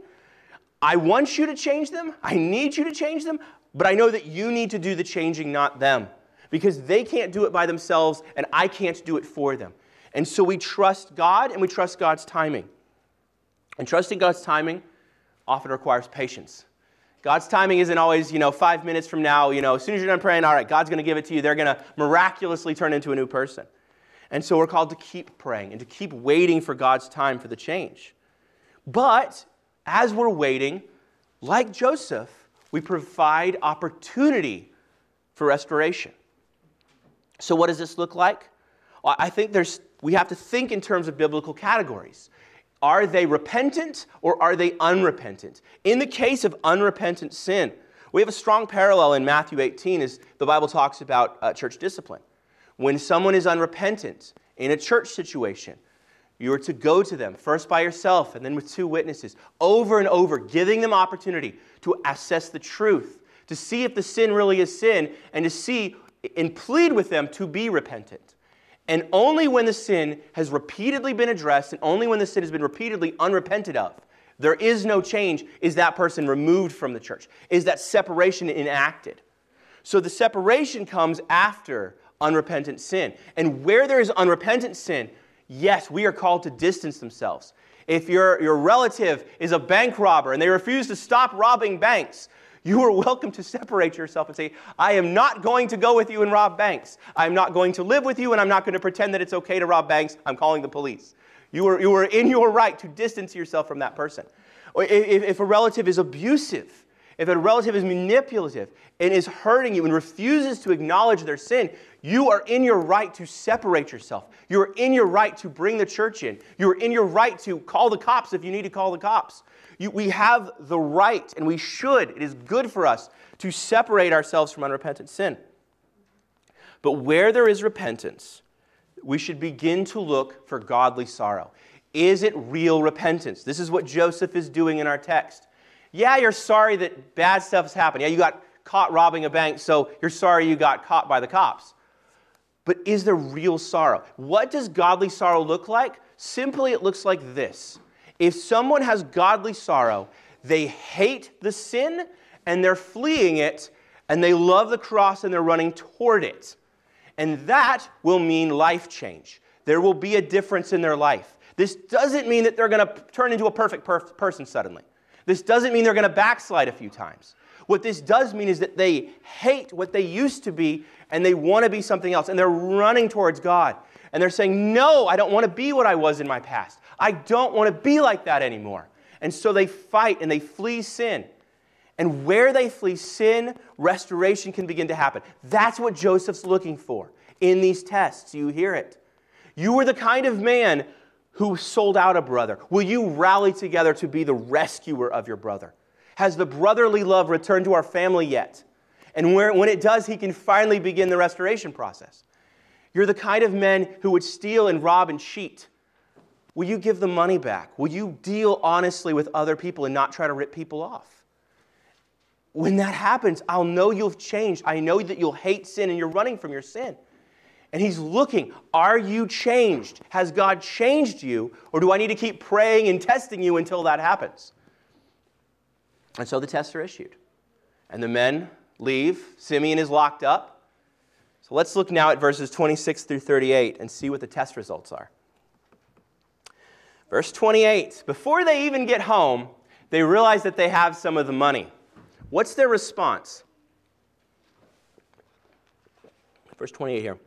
I want you to change them. I need you to change them. But I know that you need to do the changing, not them, because they can't do it by themselves and I can't do it for them. And so we trust God and we trust God's timing. And trusting God's timing often requires patience. God's timing isn't always, you know, five minutes from now, you know, as soon as you're done praying, all right, God's going to give it to you. They're going to miraculously turn into a new person. And so we're called to keep praying and to keep waiting for God's time for the change. But as we're waiting, like Joseph, we provide opportunity for restoration. So what does this look like? I think there's we have to think in terms of biblical categories. Are they repentant or are they unrepentant? In the case of unrepentant sin, we have a strong parallel in Matthew eighteen as the Bible talks about uh, church discipline. When someone is unrepentant in a church situation, you are to go to them first by yourself and then with two witnesses, over and over, giving them opportunity to assess the truth, to see if the sin really is sin, and to see and plead with them to be repentant. And only when the sin has repeatedly been addressed and only when the sin has been repeatedly unrepented of, there is no change, is that person removed from the church, is that separation enacted. So the separation comes after unrepentant sin. And where there is unrepentant sin, yes, we are called to distance themselves. If your, your relative is a bank robber and they refuse to stop robbing banks, you are welcome to separate yourself and say, I am not going to go with you and rob banks. I'm not going to live with you, and I'm not going to pretend that it's okay to rob banks. I'm calling the police. You are, you are in your right to distance yourself from that person. Or if, if a relative is abusive, if a relative is manipulative and is hurting you and refuses to acknowledge their sin, you are in your right to separate yourself. You are in your right to bring the church in. You are in your right to call the cops if you need to call the cops. You, we have the right, and we should, it is good for us, to separate ourselves from unrepentant sin. But where there is repentance, we should begin to look for godly sorrow. Is it real repentance? This is what Joseph is doing in our text. Yeah, you're sorry that bad stuff has happened. Yeah, you got caught robbing a bank, so you're sorry you got caught by the cops. But is there real sorrow? What does godly sorrow look like? Simply, it looks like this. If someone has godly sorrow, they hate the sin, and they're fleeing it, and they love the cross, and they're running toward it. And that will mean life change. There will be a difference in their life. This doesn't mean that they're going to turn into a perfect per- person suddenly. This doesn't mean they're going to backslide a few times. What this does mean is that they hate what they used to be, and they want to be something else, and they're running towards God. And they're saying, no, I don't want to be what I was in my past. I don't want to be like that anymore. And so they fight and they flee sin. And where they flee sin, restoration can begin to happen. That's what Joseph's looking for in these tests. You hear it. You were the kind of man who sold out a brother. Will you rally together to be the rescuer of your brother? Has the brotherly love returned to our family yet? And where, when it does, he can finally begin the restoration process. You're the kind of men who would steal and rob and cheat. Will you give the money back? Will you deal honestly with other people and not try to rip people off? When that happens, I'll know you've changed. I know that you'll hate sin and you're running from your sin. And he's looking, are you changed? Has God changed you? Or do I need to keep praying and testing you until that happens? And so the tests are issued. And the men leave. Simeon is locked up. So let's look now at verses twenty-six through thirty-eight and see what the test results are. Verse twenty-eight, before they even get home, they realize that they have some of the money. What's their response? Verse twenty-eight here.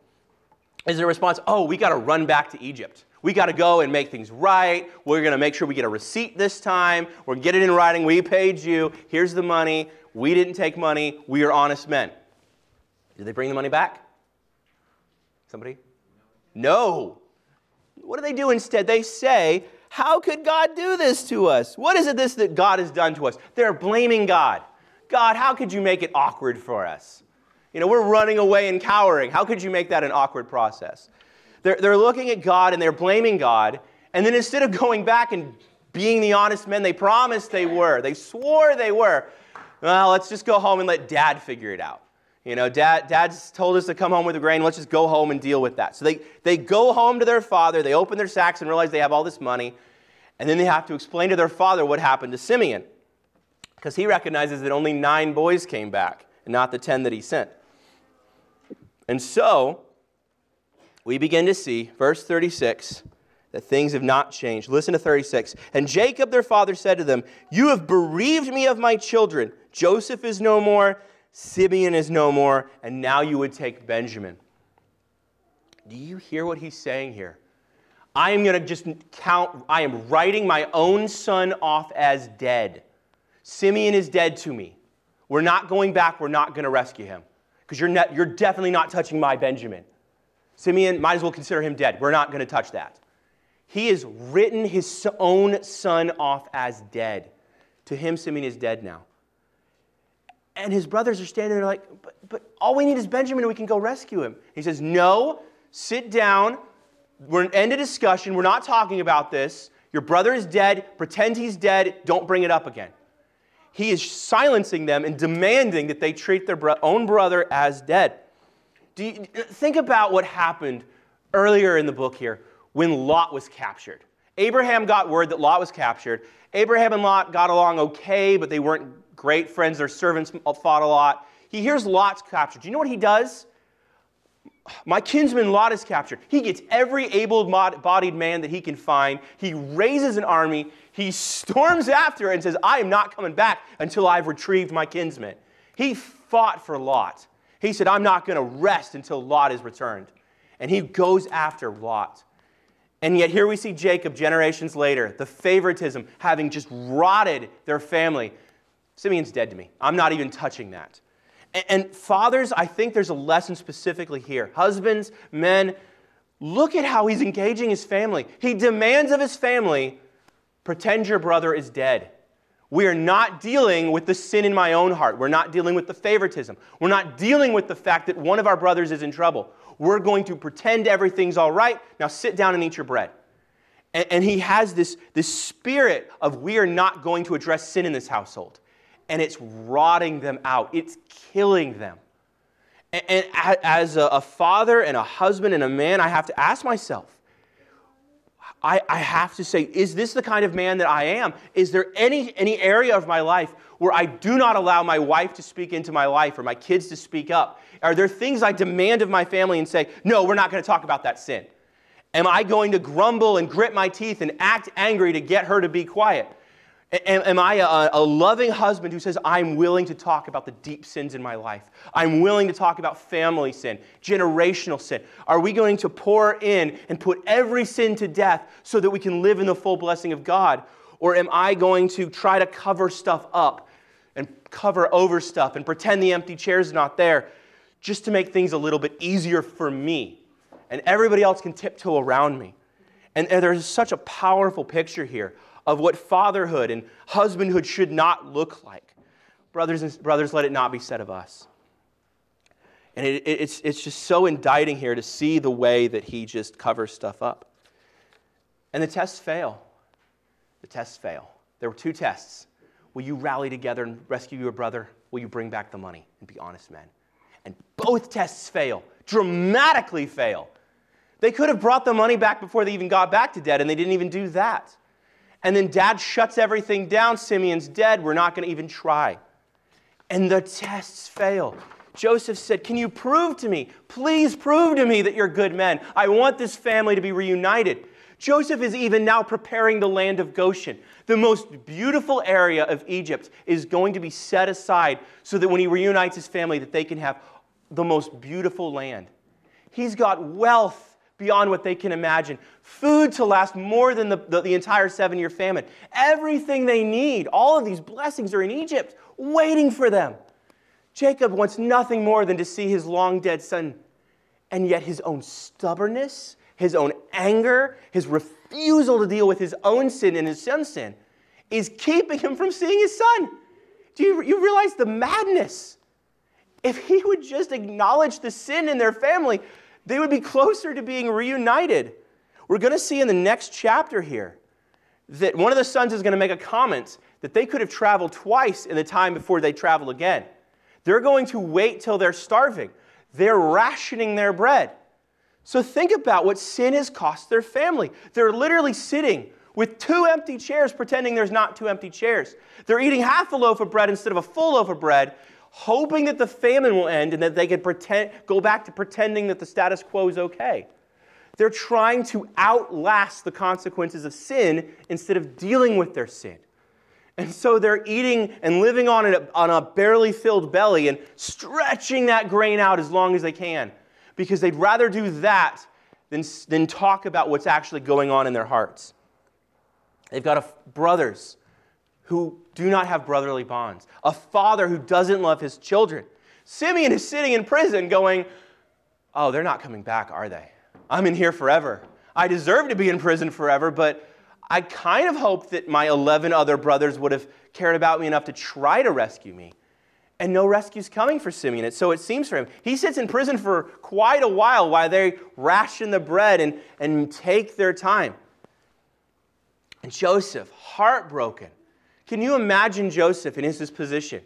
Is their response, oh, we got to run back to Egypt. We got to go and make things right. We're going to make sure we get a receipt this time. We're going to get it in writing. We paid you. Here's the money. We didn't take money. We are honest men. Did they bring the money back? Somebody? No. What do they do instead? They say, how could God do this to us? What is it this that God has done to us? They're blaming God. God, how could you make it awkward for us? You know, we're running away and cowering. How could you make that an awkward process? They're, they're looking at God and they're blaming God. And then instead of going back and being the honest men they promised they were, they swore they were, well, let's just go home and let Dad figure it out. You know, dad, dad's told us to come home with a grain. Let's just go home and deal with that. So they, they go home to their father. They open their sacks and realize they have all this money. And then they have to explain to their father what happened to Simeon, because he recognizes that only nine boys came back and not the ten that he sent. And so we begin to see, verse thirty-six, that things have not changed. Listen to thirty-six. And Jacob, their father, said to them, you have bereaved me of my children. Joseph is no more. Simeon is no more, and now you would take Benjamin. Do you hear what he's saying here? I am going to just count, I am writing my own son off as dead. Simeon is dead to me. We're not going back, we're not going to rescue him. Because you're, ne- you're definitely not touching my Benjamin. Simeon, might as well consider him dead. We're not going to touch that. He has written his own son off as dead. To him, Simeon is dead now. And his brothers are standing there like, but, but all we need is Benjamin and we can go rescue him. He says, no, sit down. We're going to end a discussion. We're not talking about this. Your brother is dead. Pretend he's dead. Don't bring it up again. He is silencing them and demanding that they treat their bro- own brother as dead. Do you, think about what happened earlier in the book here when Lot was captured. Abraham got word that Lot was captured. Abraham and Lot got along okay, but they weren't great friends, their servants fought a lot. He hears Lot's captured. Do you know what he does? my kinsman Lot is captured. He gets every able-bodied man that he can find. He raises an army. He storms after it and says, I am not coming back until I've retrieved my kinsman. He fought for Lot. He said, I'm not going to rest until Lot is returned. And he goes after Lot. And yet here we see Jacob generations later, the favoritism having just rotted their family. Simeon's dead to me. I'm not even touching that. And fathers, I think there's a lesson specifically here. Husbands, men, look at how he's engaging his family. He demands of his family, pretend your brother is dead. We are not dealing with the sin in my own heart. We're not dealing with the favoritism. We're not dealing with the fact that one of our brothers is in trouble. We're going to pretend everything's all right. Now sit down and eat your bread. And, and he has this, this spirit of we are not going to address sin in this household. And it's rotting them out. It's killing them. And, and as a, a father and a husband and a man, I have to ask myself, I, I have to say, is this the kind of man that I am? Is there any, any area of my life where I do not allow my wife to speak into my life or my kids to speak up? Are there things I demand of my family and say, no, we're not going to talk about that sin? Am I going to grumble and grit my teeth and act angry to get her to be quiet? Am, am I a, a loving husband who says, I'm willing to talk about the deep sins in my life? I'm willing to talk about family sin, generational sin. Are we going to pour in and put every sin to death so that we can live in the full blessing of God? Or am I going to try to cover stuff up and cover over stuff and pretend the empty chair's not there just to make things a little bit easier for me? And everybody else can tiptoe around me. And, and there's such a powerful picture here of what fatherhood and husbandhood should not look like. Brothers, and brothers, let it not be said of us. And it, it, it's, it's just so indicting here to see the way that he just covers stuff up. And the tests fail. The tests fail. There were two tests. Will you rally together and rescue your brother? Will you bring back the money and be honest men? And both tests fail, dramatically fail. They could have brought the money back before they even got back to debt, and they didn't even do that. And then dad shuts everything down. Simeon's dead. We're not going to even try. And the tests fail. Joseph said, can you prove to me? Please prove to me that you're good men. I want this family to be reunited. Joseph is even now preparing the land of Goshen. The most beautiful area of Egypt is going to be set aside so that when he reunites his family that they can have the most beautiful land. He's got wealth beyond what they can imagine. Food to last more than the, the, the entire seven-year famine. Everything they need, all of these blessings are in Egypt, waiting for them. Jacob wants nothing more than to see his long-dead son. And yet his own stubbornness, his own anger, his refusal to deal with his own sin and his son's sin is keeping him from seeing his son. Do you, you realize the madness? If he would just acknowledge the sin in their family, they would be closer to being reunited. We're going to see in the next chapter here that one of the sons is going to make a comment that they could have traveled twice in the time before they travel again. They're going to wait till they're starving. They're rationing their bread. So think about what sin has cost their family. They're literally sitting with two empty chairs, pretending there's not two empty chairs. They're eating half a loaf of bread instead of a full loaf of bread, hoping that the famine will end and that they can pretend, go back to pretending that the status quo is okay. They're trying to outlast the consequences of sin instead of dealing with their sin. And so they're eating and living on a, on a barely filled belly and stretching that grain out as long as they can because they'd rather do that than, than talk about what's actually going on in their hearts. They've got a, brothers who do not have brotherly bonds, a father who doesn't love his children. Simeon is sitting in prison going, oh, they're not coming back, are they? I'm in here forever. I deserve to be in prison forever, but I kind of hoped that my eleven other brothers would have cared about me enough to try to rescue me. And no rescue's coming for Simeon, and so it seems for him. He sits in prison for quite a while while they ration the bread and, and take their time. And Joseph, heartbroken. Can you imagine Joseph in his position?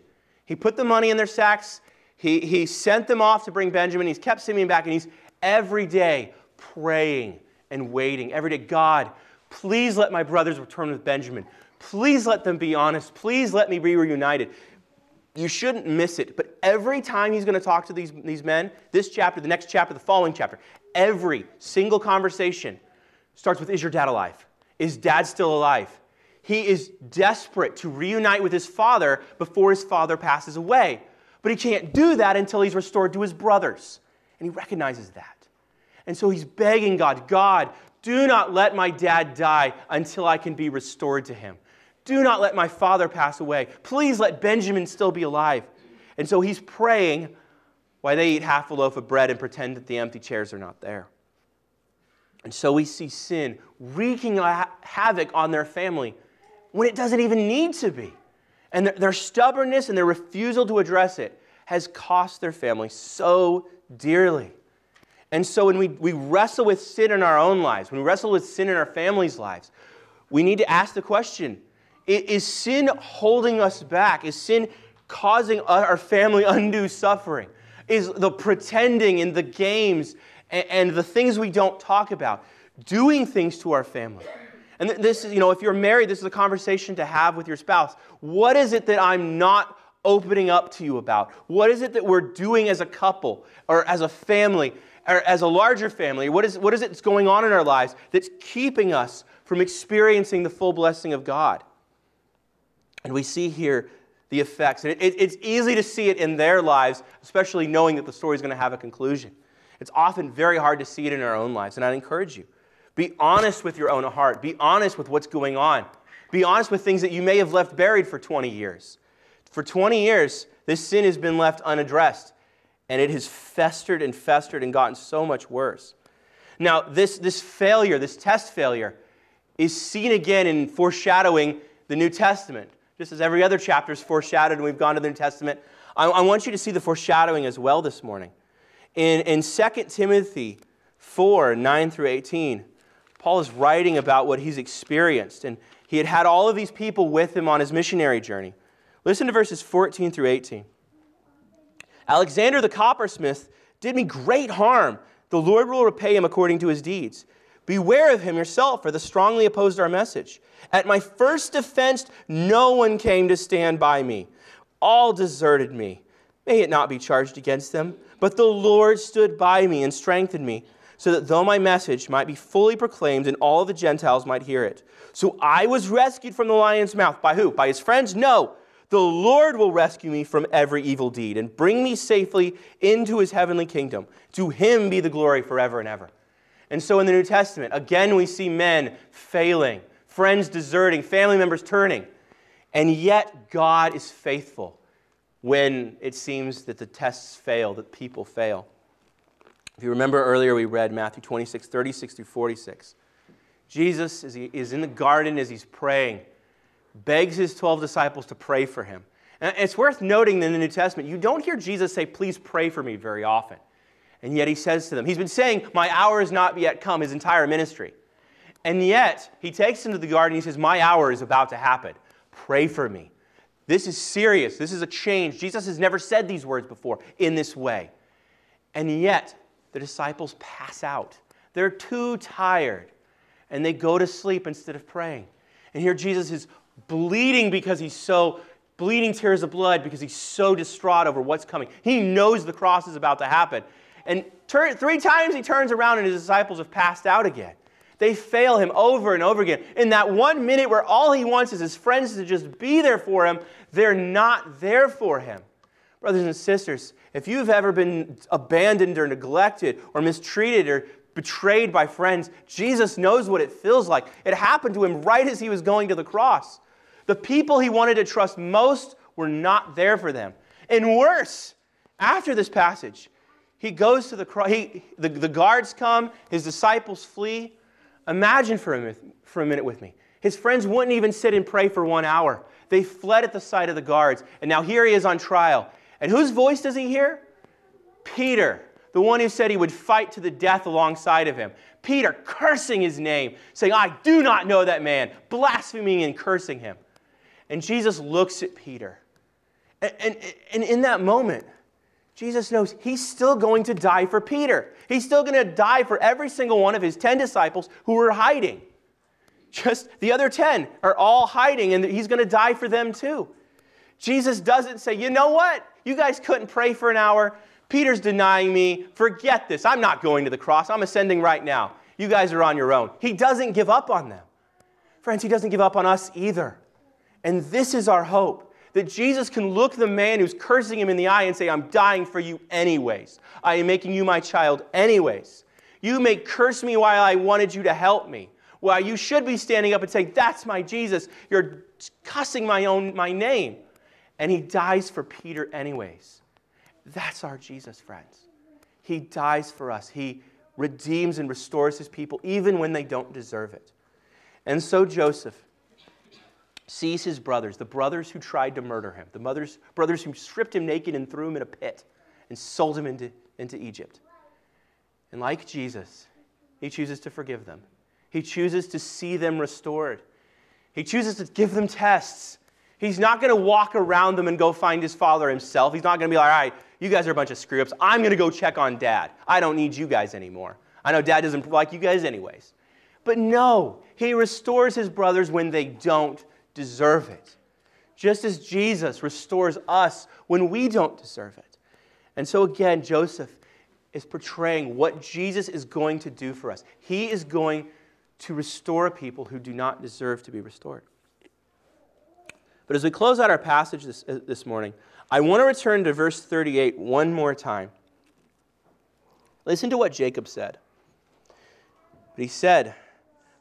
He put the money in their sacks. He, he sent them off to bring Benjamin. He's kept Simeon back, and he's every day praying and waiting. Every day, God, please let my brothers return with Benjamin. Please let them be honest. Please let me be reunited. you shouldn't miss it, but every time he's going to talk to these, these men, this chapter, the next chapter, the following chapter, every single conversation starts with, is your dad alive? Is dad still alive? He is desperate to reunite with his father before his father passes away. But he can't do that until he's restored to his brothers. And he recognizes that. And so he's begging God, God, do not let my dad die until I can be restored to him. Do not let my father pass away. Please let Benjamin still be alive. And so he's praying while they eat half a loaf of bread and pretend that the empty chairs are not there. And so we see sin wreaking havoc on their family when it doesn't even need to be. And their stubbornness and their refusal to address it has cost their family so dearly. And so when we, we wrestle with sin in our own lives, when we wrestle with sin in our families' lives, we need to ask the question, is sin holding us back? Is sin causing our family undue suffering? Is the pretending and the games and the things we don't talk about doing things to our family? And this is, you know, if you're married, this is a conversation to have with your spouse. What is it that I'm not opening up to you about? What is it that we're doing as a couple or as a family or as a larger family? What is, what is it that's going on in our lives that's keeping us from experiencing the full blessing of God? And we see here the effects. And it, it, it's easy to see it in their lives, especially knowing that the story is going to have a conclusion. It's often very hard to see it in our own lives. And I encourage you, be honest with your own heart. Be honest with what's going on. Be honest with things that you may have left buried for twenty years. For twenty years, this sin has been left unaddressed. And it has festered and festered and gotten so much worse. Now, this, this failure, this test failure, is seen again in foreshadowing the New Testament. Just as every other chapter is foreshadowed and we've gone to the New Testament, I, I want you to see the foreshadowing as well this morning. In, in Second Timothy four, nine through eighteen, Paul is writing about what he's experienced. And he had had all of these people with him on his missionary journey. Listen to verses fourteen through eighteen. Alexander the coppersmith did me great harm. The Lord will repay him according to his deeds. Beware of him yourself, for the strongly opposed our message. At my first defense, no one came to stand by me. All deserted me. May it not be charged against them. But the Lord stood by me and strengthened me, so that though my message might be fully proclaimed and all the Gentiles might hear it. So I was rescued from the lion's mouth. By who? By his friends? No. The Lord will rescue me from every evil deed and bring me safely into his heavenly kingdom. To him be the glory forever and ever. And so in the New Testament, again we see men failing, friends deserting, family members turning. And yet God is faithful when it seems that the tests fail, that people fail. If you remember earlier, we read Matthew twenty-six, thirty-six through forty-six. Jesus is, is in the garden as he's praying, begs his twelve disciples to pray for him. And it's worth noting that in the New Testament, you don't hear Jesus say, please pray for me very often. And yet he says to them, he's been saying, my hour is not yet come, his entire ministry. And yet he takes them to the garden, he says, my hour is about to happen. Pray for me. This is serious. This is a change. Jesus has never said these words before in this way. And yet the disciples pass out. They're too tired. And they go to sleep instead of praying. And here Jesus is bleeding because he's so bleeding tears of blood because he's so distraught over what's coming. He knows the cross is about to happen. And turn, three times he turns around and his disciples have passed out again. They fail him over and over again. In that one minute where all he wants is his friends to just be there for him, they're not there for him. Brothers and sisters, if you've ever been abandoned or neglected or mistreated or betrayed by friends, Jesus knows what it feels like. It happened to him right as he was going to the cross. The people he wanted to trust most were not there for them. And worse, after this passage, he goes to the cross. The, the guards come. His disciples flee. Imagine for a, minute, for a minute with me. His friends wouldn't even sit and pray for one hour. They fled at the sight of the guards. And now here he is on trial. And whose voice does he hear? Peter, the one who said he would fight to the death alongside of him. Peter cursing his name, saying, I do not know that man, blaspheming and cursing him. And Jesus looks at Peter. And, and, and in that moment, Jesus knows he's still going to die for Peter. He's still going to die for every single one of his ten disciples who are hiding. Just the other ten are all hiding, and he's going to die for them too. Jesus doesn't say, you know what? You guys couldn't pray for an hour. Peter's denying me. Forget this. I'm not going to the cross. I'm ascending right now. You guys are on your own. He doesn't give up on them. Friends, he doesn't give up on us either. And this is our hope, that Jesus can look the man who's cursing him in the eye and say, I'm dying for you anyways. I am making you my child anyways. You may curse me while I wanted you to help me. While you should be standing up and saying, that's my Jesus. You're cussing my own my name. And he dies for Peter anyways. That's our Jesus, friends. He dies for us. He redeems and restores his people, even when they don't deserve it. And so Joseph sees his brothers, the brothers who tried to murder him, the mothers, brothers who stripped him naked and threw him in a pit and sold him into, into Egypt. And like Jesus, he chooses to forgive them. He chooses to see them restored. He chooses to give them tests. He's not going to walk around them and go find his father himself. He's not going to be like, all right, you guys are a bunch of screw-ups. I'm going to go check on Dad. I don't need you guys anymore. I know Dad doesn't like you guys anyways. But no, he restores his brothers when they don't deserve it, just as Jesus restores us when we don't deserve it. And so again, Joseph is portraying what Jesus is going to do for us. He is going to restore people who do not deserve to be restored. But as we close out our passage this, uh, this morning, I want to return to verse thirty-eight one more time. Listen to what Jacob said. But he said,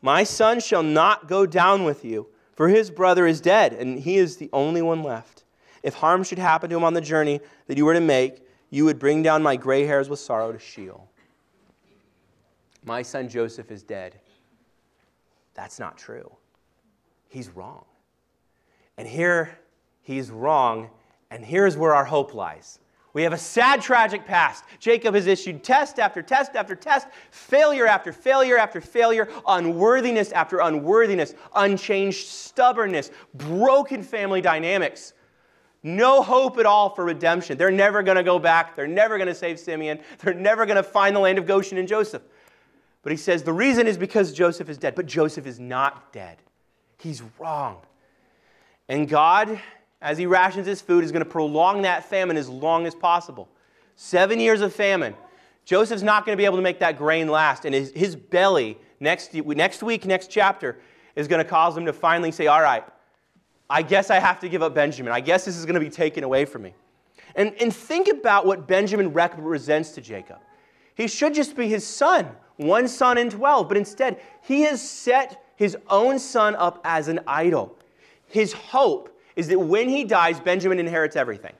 my son shall not go down with you, for his brother is dead, and he is the only one left. If harm should happen to him on the journey that you were to make, you would bring down my gray hairs with sorrow to Sheol. My son Joseph is dead. That's not true. He's wrong. And here he's wrong, and here's where our hope lies. We have a sad, tragic past. Jacob has issued test after test after test, failure after failure after failure, unworthiness after unworthiness, unchanged stubbornness, broken family dynamics. No hope at all for redemption. They're never going to go back. They're never going to save Simeon. They're never going to find the land of Goshen and Joseph. But he says the reason is because Joseph is dead. But Joseph is not dead. He's wrong. And God, as he rations his food, is going to prolong that famine as long as possible. Seven years of famine. Joseph's not going to be able to make that grain last. And his, his belly, next, next week, next chapter, is going to cause him to finally say, all right, I guess I have to give up Benjamin. I guess this is going to be taken away from me. And, and think about what Benjamin represents to Jacob. He should just be his son, one son in twelve. But instead, he has set his own son up as an idol. His hope is that when he dies, Benjamin inherits everything.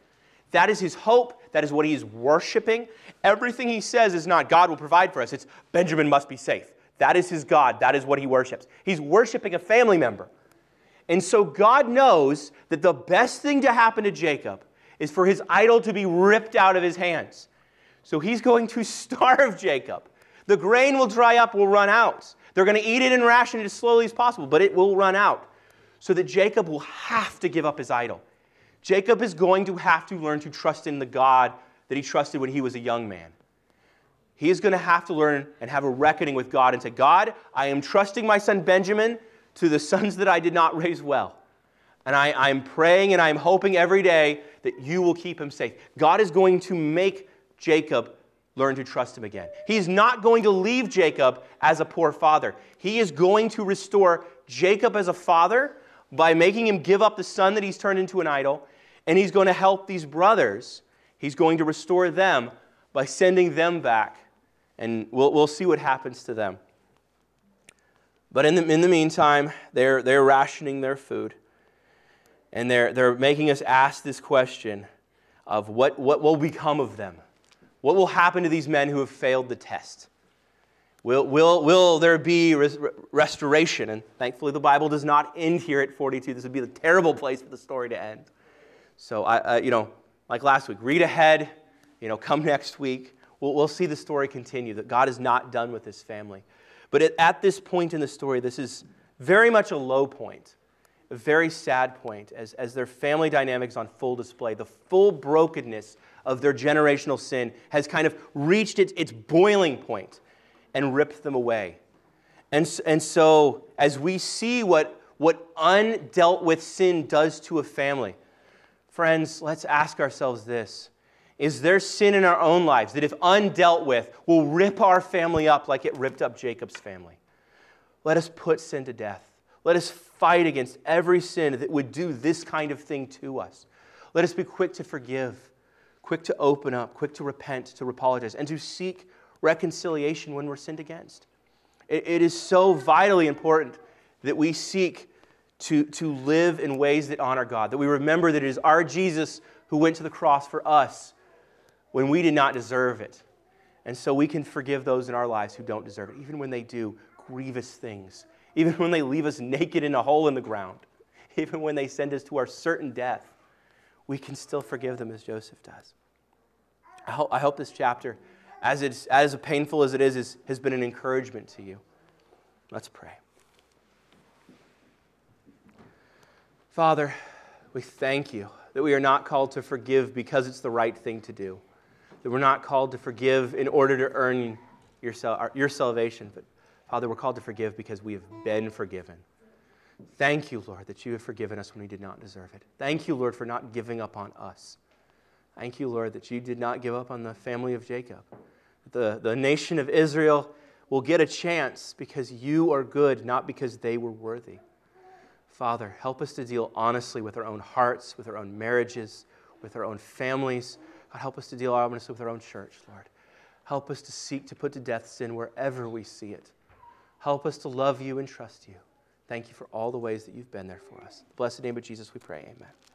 That is his hope. That is what he is worshiping. Everything he says is not God will provide for us. It's Benjamin must be safe. That is his God. That is what he worships. He's worshiping a family member. And so God knows that the best thing to happen to Jacob is for his idol to be ripped out of his hands. So he's going to starve Jacob. The grain will dry up, will run out. They're going to eat it and ration it as slowly as possible, but it will run out. So that Jacob will have to give up his idol. Jacob is going to have to learn to trust in the God that he trusted when he was a young man. He is going to have to learn and have a reckoning with God and say, God, I am trusting my son Benjamin to the sons that I did not raise well. And I, I'm praying and I'm hoping every day that you will keep him safe. God is going to make Jacob learn to trust him again. He's not going to leave Jacob as a poor father. He is going to restore Jacob as a father by making him give up the son that he's turned into an idol, and he's going to help these brothers. He's going to restore them by sending them back, and we'll, we'll see what happens to them. But in the, in the meantime, they're, they're rationing their food, and they're, they're making us ask this question of what, what will become of them? What will happen to these men who have failed the test? Will, will, will there be res- restoration? And thankfully, the Bible does not end here at forty-two. This would be a terrible place for the story to end. So, I, uh, you know, like last week, read ahead. You know, come next week. We'll, we'll see the story continue, that God is not done with this family. But at, at this point in the story, this is very much a low point, a very sad point, as, as their family dynamics on full display, the full brokenness of their generational sin has kind of reached its, its boiling point and ripped them away. And, and so as we see what, what undealt with sin does to a family, Friends, let's ask ourselves this. Is there sin in our own lives that, if undealt with, will rip our family up like it ripped up Jacob's family? Let us put sin to death. Let us fight against every sin that would do this kind of thing to us. Let us be quick to forgive, quick to open up, quick to repent, to apologize, and to seek reconciliation when we're sinned against. It, it is so vitally important that we seek to, to live in ways that honor God, that we remember that it is our Jesus who went to the cross for us when we did not deserve it. And so we can forgive those in our lives who don't deserve it, even when they do grievous things, even when they leave us naked in a hole in the ground, even when they send us to our certain death. We can still forgive them as Joseph does. I hope, I hope this chapter, as it's, as painful as it is, is, has been an encouragement to you. Let's pray. Father, we thank you that we are not called to forgive because it's the right thing to do, that we're not called to forgive in order to earn your, your salvation, but Father, we're called to forgive because we have been forgiven. Thank you, Lord, that you have forgiven us when we did not deserve it. Thank you, Lord, for not giving up on us. Thank you, Lord, that you did not give up on the family of Jacob. The, the nation of Israel will get a chance because you are good, not because they were worthy. Father, help us to deal honestly with our own hearts, with our own marriages, with our own families. God, help us to deal honestly with our own church, Lord. Help us to seek to put to death sin wherever we see it. Help us to love you and trust you. Thank you for all the ways that you've been there for us. In the blessed name of Jesus, we pray. Amen.